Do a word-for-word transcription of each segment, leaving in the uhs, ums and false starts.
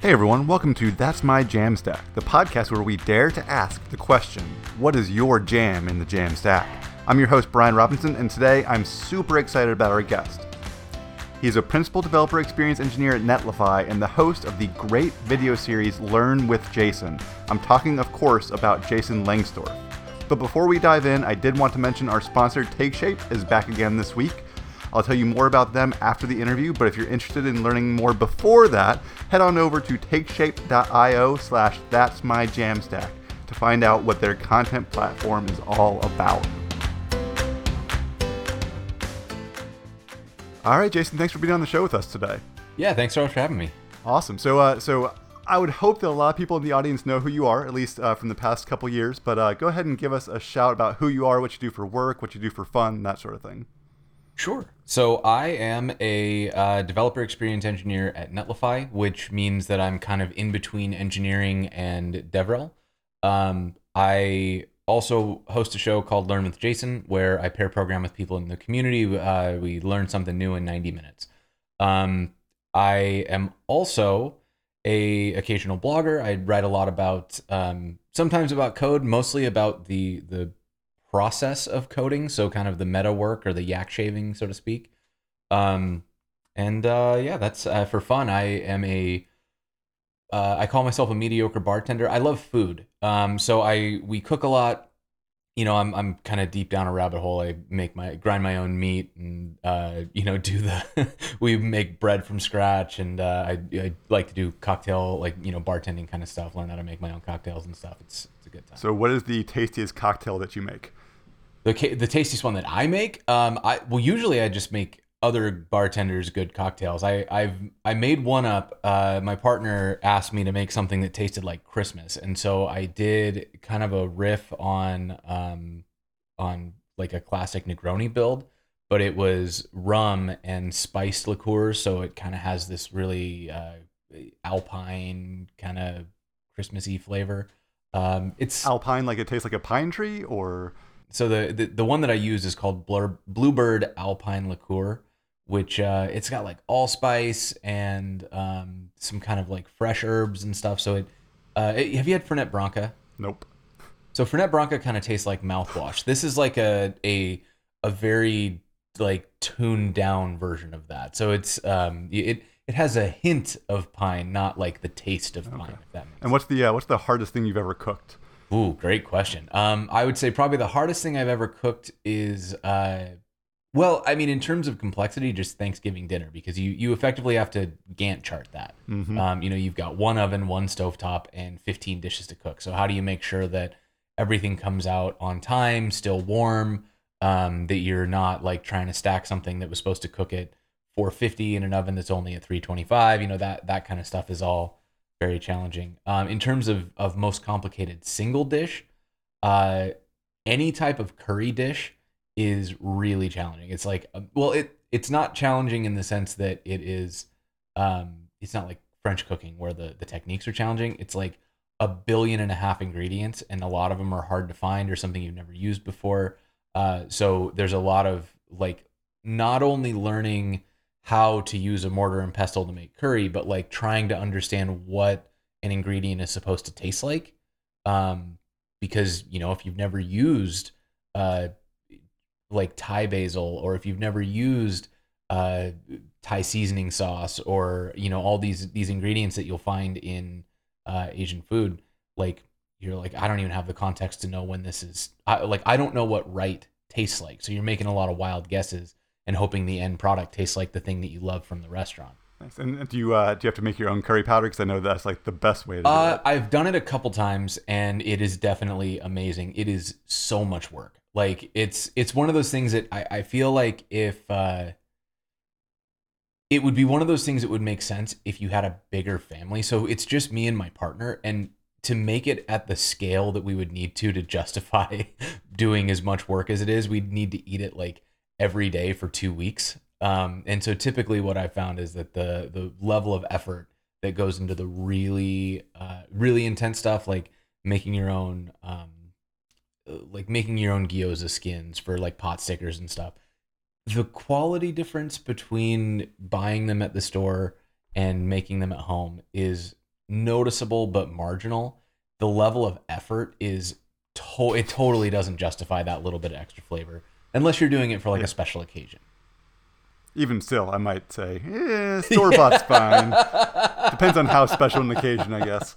Hey everyone, welcome to That's My Jamstack, the podcast where we dare to ask the question, what is your jam in the Jamstack? I'm your host, Brian Robinson, and today I'm super excited about our guest. He's a principal developer experience engineer at Netlify and the host of the great video series Learn with Jason. I'm talking, of course, about Jason Langsdorf. But before we dive in, I did want to mention our sponsor, Take Shape, is back again this week. I'll tell you more about them after the interview, but if you're interested in learning more before that, head on over to takeshape.io slash thatsmyjamstack to find out what their content platform is all about. All right, Jason, thanks for being on the show with us today. Yeah, thanks so much for having me. Awesome. So, uh, so I would hope that a lot of people in the audience know who you are, at least uh, from the past couple years, but uh, go ahead and give us a shout about who you are, what you do for work, what you do for fun, that sort of thing. Sure. So I am a uh, developer experience engineer at Netlify, which means that I'm kind of in between engineering and DevRel. Um, I also host a show called Learn with Jason, where I pair program with people in the community. Uh, we learn something new in ninety minutes. Um, I am also a occasional blogger. I write a lot about, um, sometimes about code, mostly about the the process of coding, so kind of the meta work or the yak shaving, so to speak. Um, and uh, yeah, that's uh, for fun. I am a, uh, I call myself a mediocre bartender. I love food. Um, so I, we cook a lot, you know, I'm, I'm kind of deep down a rabbit hole. I make my, grind my own meat and, uh, you know, do the, we make bread from scratch. And uh, I, I like to do cocktail, like, you know, bartending kind of stuff, learn how to make my own cocktails and stuff. It's, it's a good time. So what is the tastiest cocktail that you make? The the tastiest one that I make, um, I well usually I just make other bartenders good cocktails. I I've I made one up. Uh, my partner asked me to make something that tasted like Christmas, and so I did kind of a riff on um on like a classic Negroni build, but it was rum and spiced liqueurs, so it kind of has this really uh, alpine kind of Christmassy flavor. Um, it's alpine, like it tastes like a pine tree, or. So the, the, the one that I use is called Blur, Bluebird Alpine Liqueur, which uh, it's got like allspice and um, some kind of like fresh herbs and stuff. So it, uh, it have you had Fernet Branca? Nope. So Fernet Branca kind of tastes like mouthwash. This is like a a a very like tuned down version of that. So it's um it it has a hint of pine, not like the taste of okay. pine. If that makes sense. And what's the uh, what's the hardest thing you've ever cooked? Ooh, great question. Um, I would say probably the hardest thing I've ever cooked is, uh, well, I mean, in terms of complexity, just Thanksgiving dinner, because you, you effectively have to Gantt chart that. Mm-hmm. Um, you know, you've got one oven, one stovetop, and fifteen dishes to cook. So how do you make sure that everything comes out on time, still warm, um, that you're not like trying to stack something that was supposed to cook at four fifty in an oven that's only at three twenty-five, you know, that, that kind of stuff is all very challenging. Um, in terms of, of most complicated single dish, uh, any type of curry dish is really challenging. It's like, well, it it's not challenging in the sense that it is, um, it's not like French cooking where the, the techniques are challenging. It's like a billion and a half ingredients, and a lot of them are hard to find or something you've never used before. Uh, so there's a lot of like, not only learning how to use a mortar and pestle to make curry, but like trying to understand what an ingredient is supposed to taste like. Um, because, you know, if you've never used uh, like Thai basil, or if you've never used uh, Thai seasoning sauce, or, you know, all these, these ingredients that you'll find in uh, Asian food, like you're like, I don't even have the context to know when this is I, like, I don't know what right tastes like. So you're making a lot of wild guesses and hoping the end product tastes like the thing that you love from the restaurant. Nice. And do you uh, do you have to make your own curry powder? Because I know that's like the best way to do uh, it. I've done it a couple times, and it is definitely amazing. It is so much work. Like it's it's one of those things that I, I feel like if uh, it would be one of those things that would make sense if you had a bigger family. So it's just me and my partner, and to make it at the scale that we would need to to justify doing as much work as it is, we'd need to eat it like every day for two weeks. Um, and so typically what I found is that the the level of effort that goes into the really, uh, really intense stuff, like making your own, um, like making your own gyoza skins for like pot stickers and stuff, the quality difference between buying them at the store and making them at home is noticeable but marginal, the level of effort is to- it totally doesn't justify that little bit of extra flavor unless you're doing it for like yeah. a special occasion. Even still, I might say, eh, store-bought's fine. Depends on how special an occasion, I guess.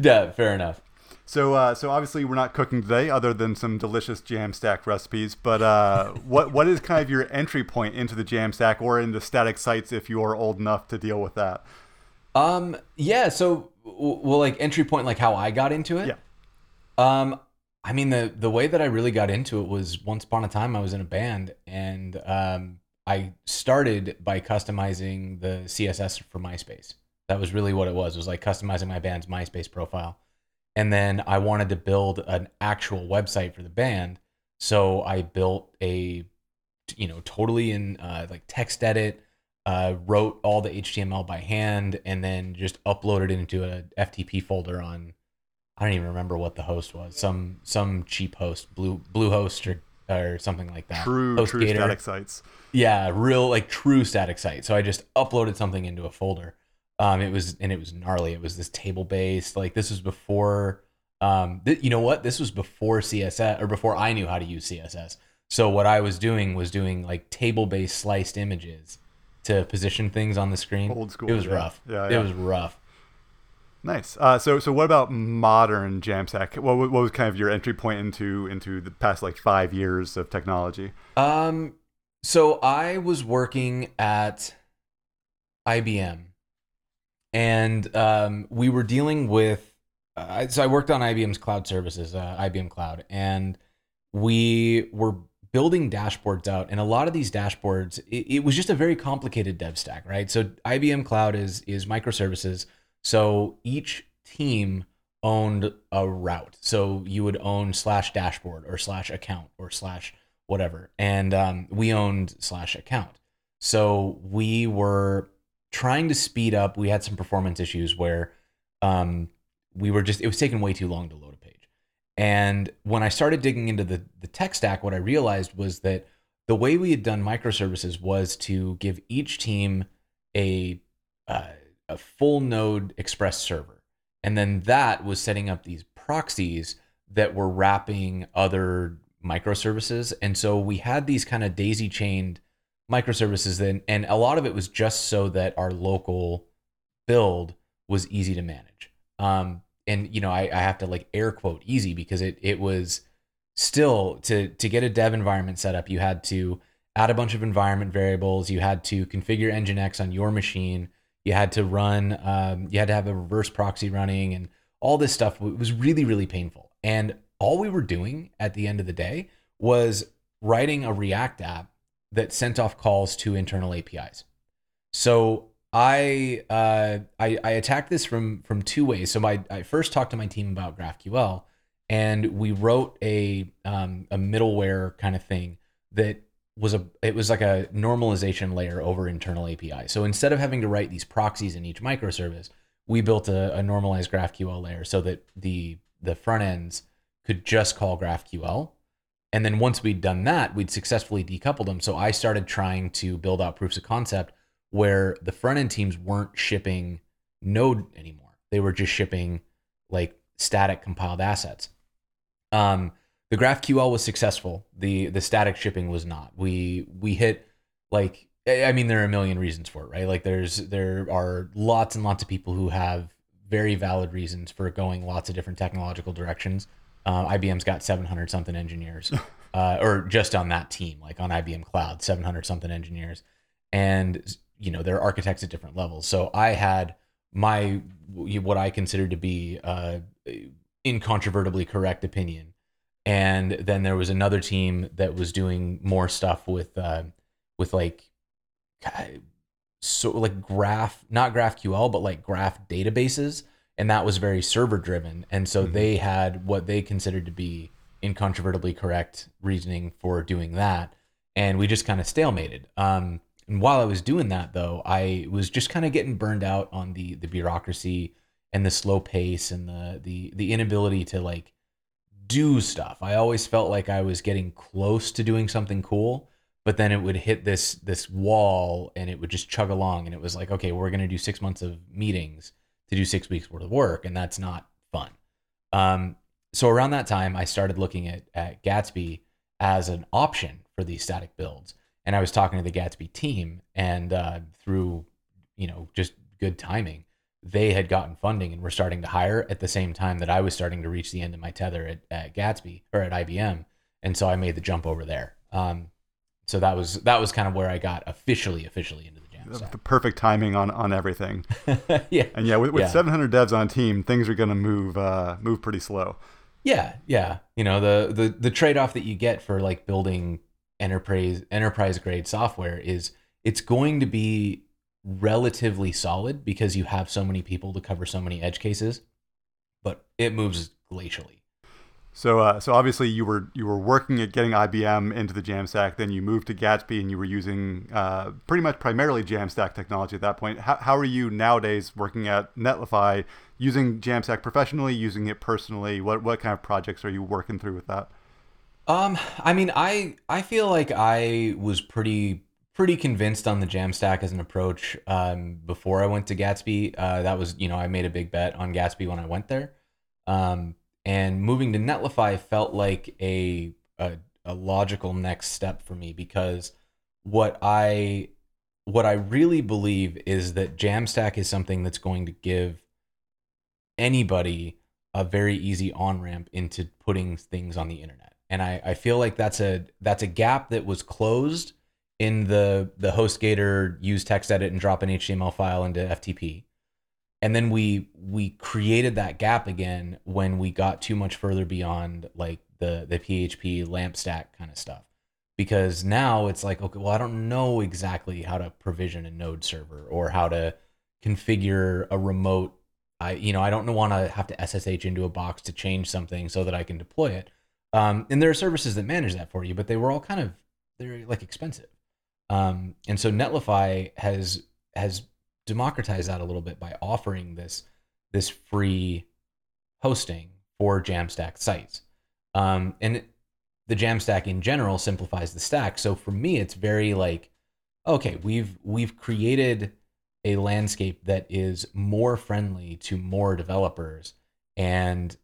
Yeah, fair enough. So uh, so obviously we're not cooking today other than some delicious Jamstack recipes, but uh, what what is kind of your entry point into the Jamstack or into static sites if you're old enough to deal with that? Um, yeah, so, well, like entry point, like how I got into it? Yeah. Um, I mean, the, the way that I really got into it was once upon a time I was in a band, and um, I started by customizing the C S S for MySpace. That was really what it was. It was like customizing my band's MySpace profile. And then I wanted to build an actual website for the band. So I built a, you know, totally in uh, like text edit, uh, wrote all the H T M L by hand, and then just uploaded it into a F T P folder on, I don't even remember what the host was. Some some cheap host, Blue Bluehost or, or something like that. True, true static sites. Yeah, real like true static site. So I just uploaded something into a folder. Um, it was, and it was gnarly. It was this table based, like this was before, um, th- you know what, this was before C S S or before I knew how to use C S S. So what I was doing was doing like table based sliced images to position things on the screen. Old school. It was yeah. rough. Yeah, yeah. It was rough. Nice. Uh, so, so what about modern Jamstack? What, what was kind of your entry point into, into the past like five years of technology? Um, so I was working at I B M. And um, we were dealing with, uh, so I worked on I B M's cloud services, uh, I B M Cloud, and we were building dashboards out. And a lot of these dashboards, it, it was just a very complicated dev stack, right? So I B M Cloud is is microservices. So each team owned a route. So you would own slash dashboard or slash account or slash whatever. And um, we owned slash account. So we were trying to speed up. We had some performance issues where um, we were just, it was taking way too long to load a page. And when I started digging into the, the tech stack, what I realized was that the way we had done microservices was to give each team a, uh, a full node express server. And then that was setting up these proxies that were wrapping other microservices. And so we had these kind of daisy chained microservices then, and a lot of it was just so that our local build was easy to manage. Um, and you know, I, I have to like air quote easy because it it was still to to get a dev environment set up, you had to add a bunch of environment variables, you had to configure Nginx on your machine, you had to run, um, you had to have a reverse proxy running, and all this stuff. It was really really painful. And all we were doing at the end of the day was writing a React app that sent off calls to internal A P Is. So I uh, I, I attacked this from from two ways. So my I first talked to my team about GraphQL, and we wrote a um, a middleware kind of thing that was a it was like a normalization layer over internal A P I. So instead of having to write these proxies in each microservice, we built a, a normalized GraphQL layer so that the the front ends could just call GraphQL. And then once we'd done that, we'd successfully decoupled them. So I started trying to build out proofs of concept where the front end teams weren't shipping Node anymore. They were just shipping like static compiled assets. Um, the GraphQL was successful. The the static shipping was not. We we hit like, I mean, there are a million reasons for it, right? Like there's there are lots and lots of people who have very valid reasons for going lots of different technological directions. Uh, I B M's got seven hundred something engineers, uh, or just on that team, like on I B M Cloud, seven hundred something engineers. And, you know, they're architects at different levels. So I had my, what I considered to be uh, incontrovertibly correct opinion. And then there was another team that was doing more stuff with, uh, with like, so like graph, not GraphQL, but like graph databases. And that was very server driven. And so mm-hmm. they had what they considered to be incontrovertibly correct reasoning for doing that. And we just kind of stalemated. Um, and while I was doing that though, I was just kind of getting burned out on the the bureaucracy and the slow pace and the the the inability to like do stuff. I always felt like I was getting close to doing something cool, but then it would hit this this wall and it would just chug along. And it was like, okay, we're gonna do six months of meetings to do six weeks worth of work, and that's not fun. Um, so around that time, I started looking at, at Gatsby as an option for these static builds. And I was talking to the Gatsby team, and uh, through, you know, just good timing, they had gotten funding and were starting to hire at the same time that I was starting to reach the end of my tether at, at Gatsby or at I B M. And so I made the jump over there. Um, so that was, that was kind of where I got officially, officially into the Jamstack. The perfect timing on, on everything. Yeah. And yeah, with, with yeah. seven hundred devs on team, things are going to move, uh, move pretty slow. Yeah. Yeah. You know, the, the, the trade-off that you get for like building enterprise, enterprise grade software is it's going to be relatively solid because you have so many people to cover so many edge cases, but it moves glacially. So, uh, so obviously you were you were working at getting I B M into the Jamstack. Then you moved to Gatsby, and you were using uh, pretty much primarily Jamstack technology at that point. How how are you nowadays working at Netlify, using Jamstack professionally, using it personally? What what kind of projects are you working through with that? Um, I mean, I I feel like I was pretty pretty convinced on the Jamstack as an approach um, before I went to Gatsby. Uh, that was you know I made a big bet on Gatsby when I went there. Um, And moving to Netlify felt like a, a a logical next step for me, because what I what I really believe is that Jamstack is something that's going to give anybody a very easy on-ramp into putting things on the internet. And I, I feel like that's a that's a gap that was closed in the the HostGator use text edit and drop an H T M L file into F T P. And then we we created that gap again when we got too much further beyond like the, the P H P LAMP stack kind of stuff. Because now it's like, okay, well, I don't know exactly how to provision a node server or how to configure a remote. I you know, I don't want to have to S S H into a box to change something so that I can deploy it. Um, and there are services that manage that for you, but they were all kind of, they're like expensive. Um, and so Netlify has has... democratize that a little bit by offering this this free hosting for Jamstack sites. Um, and the Jamstack in general simplifies the stack. So for me, it's very like, okay, we've we've created a landscape that is more friendly to more developers. And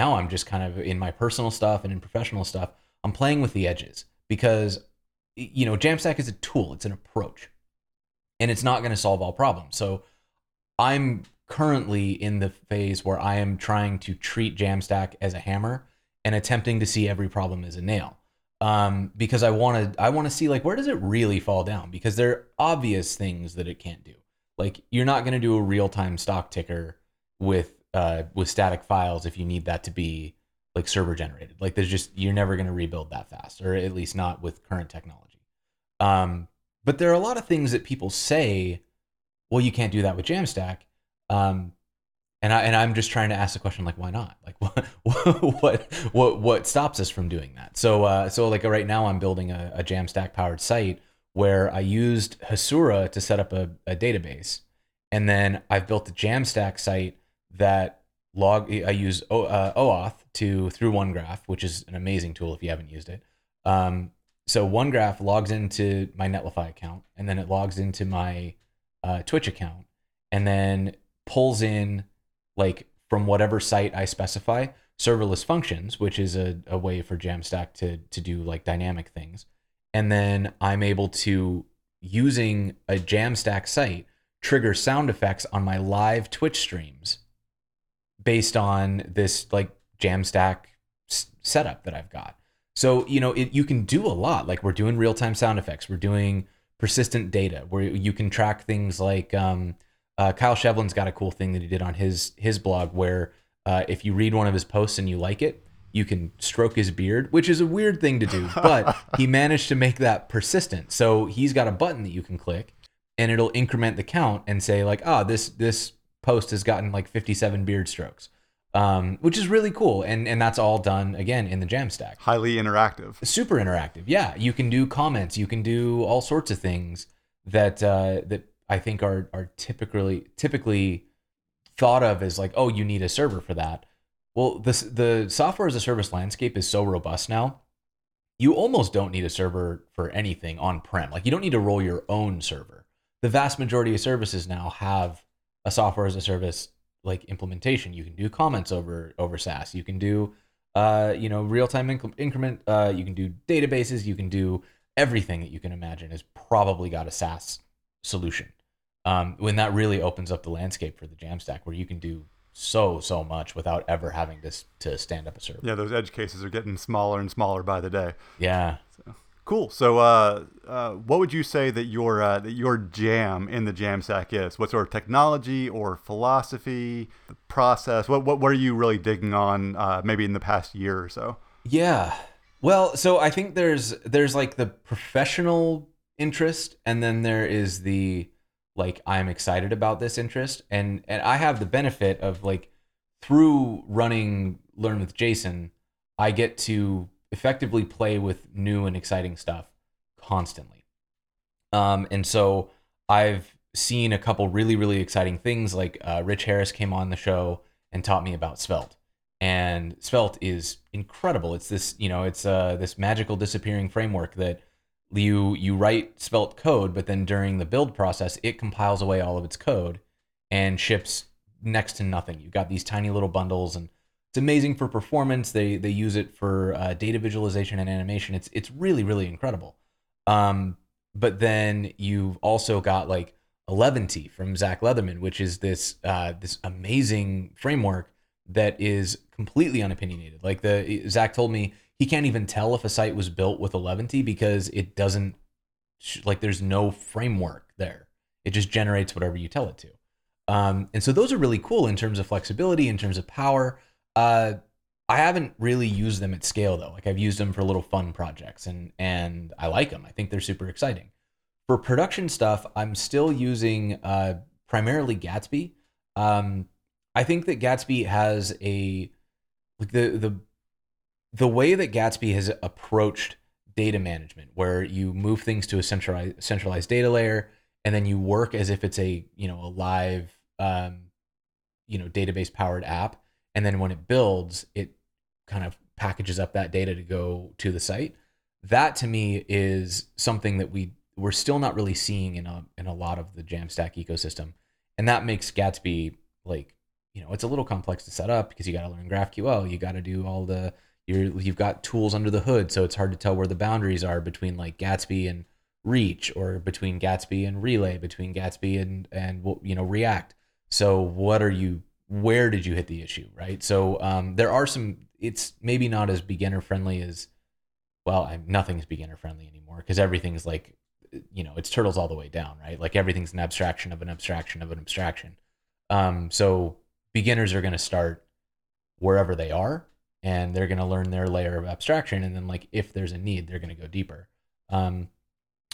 now I'm just kind of in my personal stuff and in professional stuff, I'm playing with the edges, because you know, Jamstack is a tool, it's an approach. And it's not going to solve all problems. So I'm currently in the phase where I am trying to treat Jamstack as a hammer and attempting to see every problem as a nail, um, because I want to I want to see, like, where does it really fall down? Because there are obvious things that it can't do. Like, you're not going to do a real-time stock ticker with uh, with static files if you need that to be like server generated. Like, there's just, you're never going to rebuild that fast, or at least not with current technology. Um, But there are a lot of things that people say, well, you can't do that with Jamstack. Um, and, I, and I'm just trying to ask the question, like, why not? Like, what what what, what stops us from doing that? So, uh, so like right now I'm building a, a Jamstack-powered site where I used Hasura to set up a, a database. And then I've built a Jamstack site that log. I use o, uh, OAuth to through OneGraph, which is an amazing tool if you haven't used it. Um, So OneGraph logs into my Netlify account, and then it logs into my uh, Twitch account, and then pulls in, like, from whatever site I specify, serverless functions, which is a, a way for Jamstack to to do like dynamic things. And then I'm able to, using a Jamstack site, trigger sound effects on my live Twitch streams based on this like Jamstack s- setup that I've got. So, you know, it, you can do a lot. Like, we're doing real-time sound effects. We're doing persistent data where you can track things like um, uh, Kyle Shevlin's got a cool thing that he did on his his blog where uh, if you read one of his posts and you like it, you can stroke his beard, which is a weird thing to do, but he managed to make that persistent. So he's got a button that you can click, and it'll increment the count and say, like, ah, oh, this this post has gotten like fifty-seven beard strokes. Um, which is really cool. And and that's all done, again, in the Jamstack. Highly interactive. Super interactive, yeah. You can do comments. You can do all sorts of things that uh, that I think are are typically typically thought of as like, oh, you need a server for that. Well, this, the software as a service landscape is so robust now, you almost don't need a server for anything on-prem. Like, you don't need to roll your own server. The vast majority of services now have a software as a service like implementation. You can do comments over over SaaS. You can do uh, you know, real-time inc increment. Uh, you can do databases. You can do everything that you can imagine has probably got a SaaS solution. Um, when that really opens up the landscape for the Jamstack, where you can do so so much without ever having to to stand up a server. Yeah, those edge cases are getting smaller and smaller by the day. Yeah. So. Cool. So, uh, uh, what would you say that your uh, that your jam in the Jamstack is? What sort of technology or philosophy, the process? What what what are you really digging on? Uh, maybe in the past year or so. Yeah. Well, so I think there's there's like the professional interest, and then there is the like I'm excited about this interest, and and I have the benefit of like through running Learn with Jason, I get to effectively play with new and exciting stuff constantly. Um, and so I've seen a couple really, really exciting things. Like uh, Rich Harris came on the show and taught me about Svelte, and Svelte is incredible. It's this, you know, it's uh, this magical disappearing framework that you, you write Svelte code, but then during the build process, it compiles away all of its code and ships next to nothing. You've got these tiny little bundles, and it's amazing for performance. They they use it for uh, data visualization and animation. It's it's really, really incredible. Um, but then you've also got like Eleventy from Zach Leatherman, which is this uh, this amazing framework that is completely unopinionated. Like the Zach told me he can't even tell if a site was built with Eleventy because it doesn't like there's no framework there. It just generates whatever you tell it to. Um, and so those are really cool in terms of flexibility, in terms of power. Uh, I haven't really used them at scale though. Like I've used them for little fun projects, and, and I like them. I think they're super exciting. For production stuff, I'm still using, uh, primarily Gatsby. Um, I think that Gatsby has a, like the, the, the way that Gatsby has approached data management, where you move things to a centralized, centralized data layer, and then you work as if it's a, you know, a live, um, you know, database powered app. And then when it builds, it kind of packages up that data to go to the site. That to me is something that we we're still not really seeing in a in a lot of the Jamstack ecosystem, and that makes Gatsby like you know it's a little complex to set up because you got to learn GraphQL, you got to do all the you're you've got tools under the hood, so it's hard to tell where the boundaries are between like Gatsby and Reach, or between Gatsby and Relay, between Gatsby and and you know React. So what are you? Where did you hit the issue, right? So um, there are some, it's maybe not as beginner friendly as, well, I'm, nothing's beginner friendly anymore because everything's like, you know, it's turtles all the way down, right? Like everything's an abstraction of an abstraction of an abstraction. Um, so beginners are going to start wherever they are, and they're going to learn their layer of abstraction. And then like, if there's a need, they're going to go deeper. Um,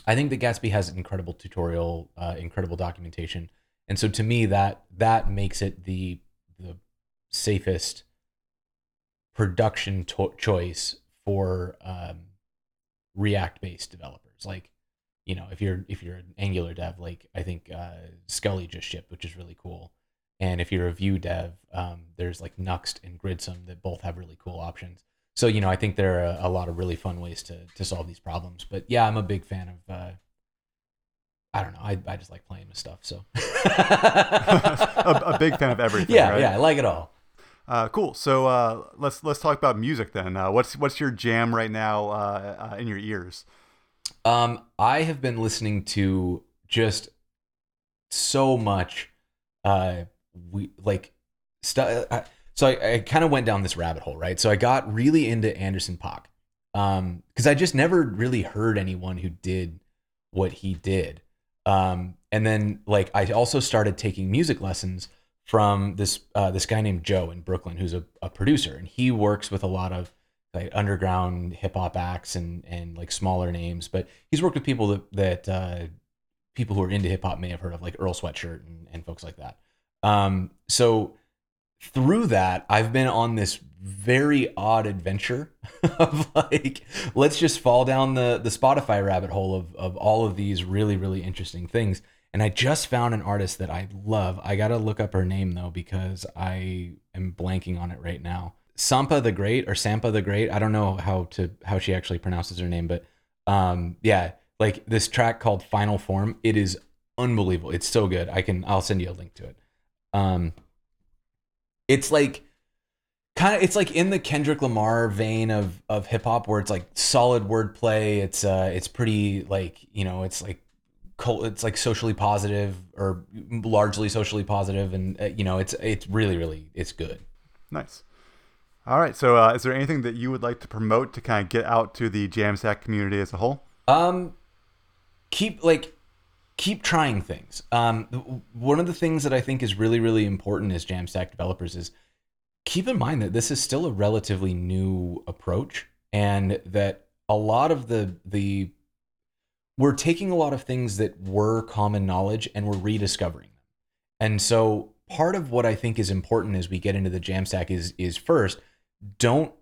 I think that Gatsby has an incredible tutorial, uh, incredible documentation. And so to me, that that makes it the the safest production choice for um, React-based developers. Like, you know, if you're if you're an Angular dev, like I think uh, Scully just shipped, which is really cool. And if you're a Vue dev, um, there's like Nuxt and Gridsome that both have really cool options. So you know, I think there are a, a lot of really fun ways to to solve these problems. But yeah, I'm a big fan of. Uh, I don't know. I, I just like playing with stuff. So a, a big fan of everything. Yeah. Right? Yeah. I like it all. Uh, cool. So uh, let's, let's talk about music then. Uh, what's, what's your jam right now uh, uh, in your ears? Um, I have been listening to just so much. Uh, we like stuff. So I, I kind of went down this rabbit hole, right? So I got really into Anderson .Paak. Um, cause I just never really heard anyone who did what he did. Um, and then like, I also started taking music lessons from this, uh, this guy named Joe in Brooklyn, who's a, a producer, and he works with a lot of like underground hip hop acts and, and like smaller names, but he's worked with people that, that, uh, people who are into hip hop may have heard of, like Earl Sweatshirt and, and folks like that. Um, so through that, I've been on this very odd adventure of like, let's just fall down the, the Spotify rabbit hole of, of all of these really, really interesting things. And I just found an artist that I love. I got to look up her name though, because I am blanking on it right now. Sampa the Great or Sampa the Great. I don't know how to, how she actually pronounces her name, but um, yeah, like this track called Final Form. It is unbelievable. It's so good. I can, I'll send you a link to it. Um, it's like kind of, it's like in the Kendrick Lamar vein of of hip hop, where it's like solid wordplay. It's uh, it's pretty like, you know, it's like it's like socially positive or largely socially positive, and uh, you know, it's it's really really it's good. Nice. All right. So, uh, is there anything that you would like to promote to kind of get out to the Jamstack community as a whole? Um, keep like keep trying things. Um, one of the things that I think is really really important as Jamstack developers is keep in mind that this is still a relatively new approach, and that a lot of the the we're taking a lot of things that were common knowledge and we're rediscovering them. And so, part of what I think is important as we get into the Jamstack is is first, don't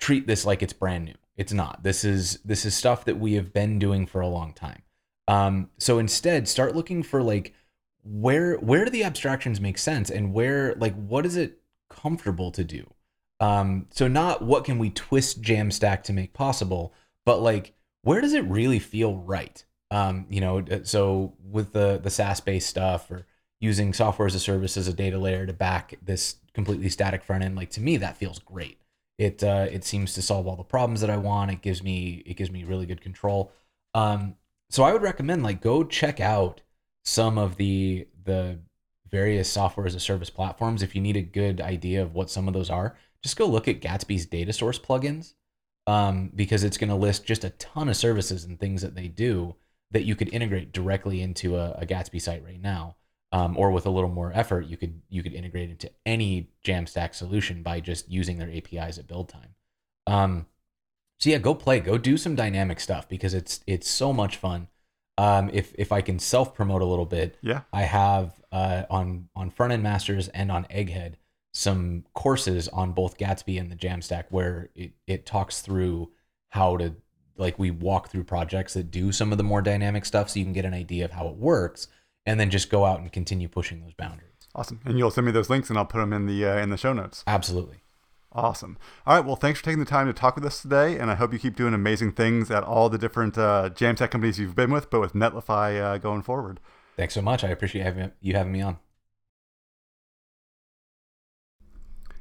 treat this like it's brand new. It's not. This is this is stuff that we have been doing for a long time. Um, so instead, start looking for like where where do the abstractions make sense, and where like what is it comfortable to do. Um, so not what can we twist Jamstack to make possible, but like where does it really feel right? Um, you know, so with the the SaaS based stuff, or using software as a service as a data layer to back this completely static front end, like to me that feels great. It uh, it seems to solve all the problems that I want. It gives me it gives me really good control. Um, so I would recommend like go check out some of the the various software as a service platforms. If you need a good idea of what some of those are, just go look at Gatsby's data source plugins, um, because it's going to list just a ton of services and things that they do that you could integrate directly into a, a Gatsby site right now. Um, or with a little more effort, you could you could integrate into any Jamstack solution by just using their A P Is at build time. Um, so yeah, go play, go do some dynamic stuff, because it's it's so much fun. Um, if if I can self promote a little bit, yeah, I have uh, on on Front End Masters and on Egghead some courses on both Gatsby and the Jamstack where it it talks through how to like we walk through projects that do some of the more dynamic stuff, so you can get an idea of how it works. And then just go out and continue pushing those boundaries. Awesome. And you'll send me those links and I'll put them in the uh, in the show notes. Absolutely. Awesome. All right. Well, thanks for taking the time to talk with us today. And I hope you keep doing amazing things at all the different uh, Jamstack companies you've been with, but with Netlify uh, going forward. Thanks so much. I appreciate having you having me on.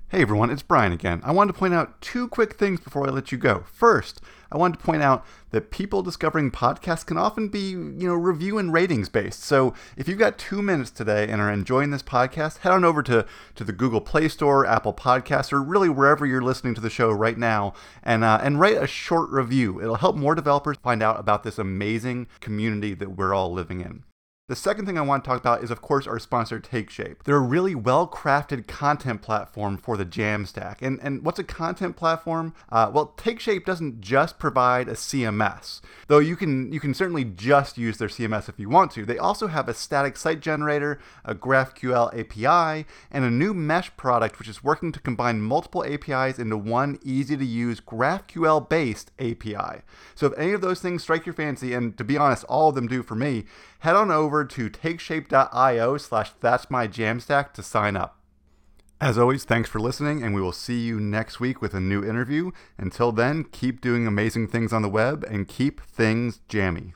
Hey everyone, it's Brian again. I wanted to point out two quick things before I let you go. First, I wanted to point out that people discovering podcasts can often be, you know, review and ratings based. So if you've got two minutes today and are enjoying this podcast, head on over to, to the Google Play Store, Apple Podcasts, or really wherever you're listening to the show right now, and uh, and write a short review. It'll help more developers find out about this amazing community that we're all living in. The second thing I want to talk about is, of course, our sponsor, Take Shape. They're a really well-crafted content platform for the Jamstack. And, and what's a content platform? Uh, well, Take Shape doesn't just provide a C M S, though you can you can certainly just use their C M S if you want to. They also have a static site generator, a GraphQL A P I, and a new mesh product, which is working to combine multiple A P Is into one easy-to-use GraphQL-based A P I. So if any of those things strike your fancy, and to be honest, all of them do for me, head on over to takeshape.io slash that's my Jamstack to sign up. As always, thanks for listening, and we will see you next week with a new interview. Until then, keep doing amazing things on the web and keep things jammy.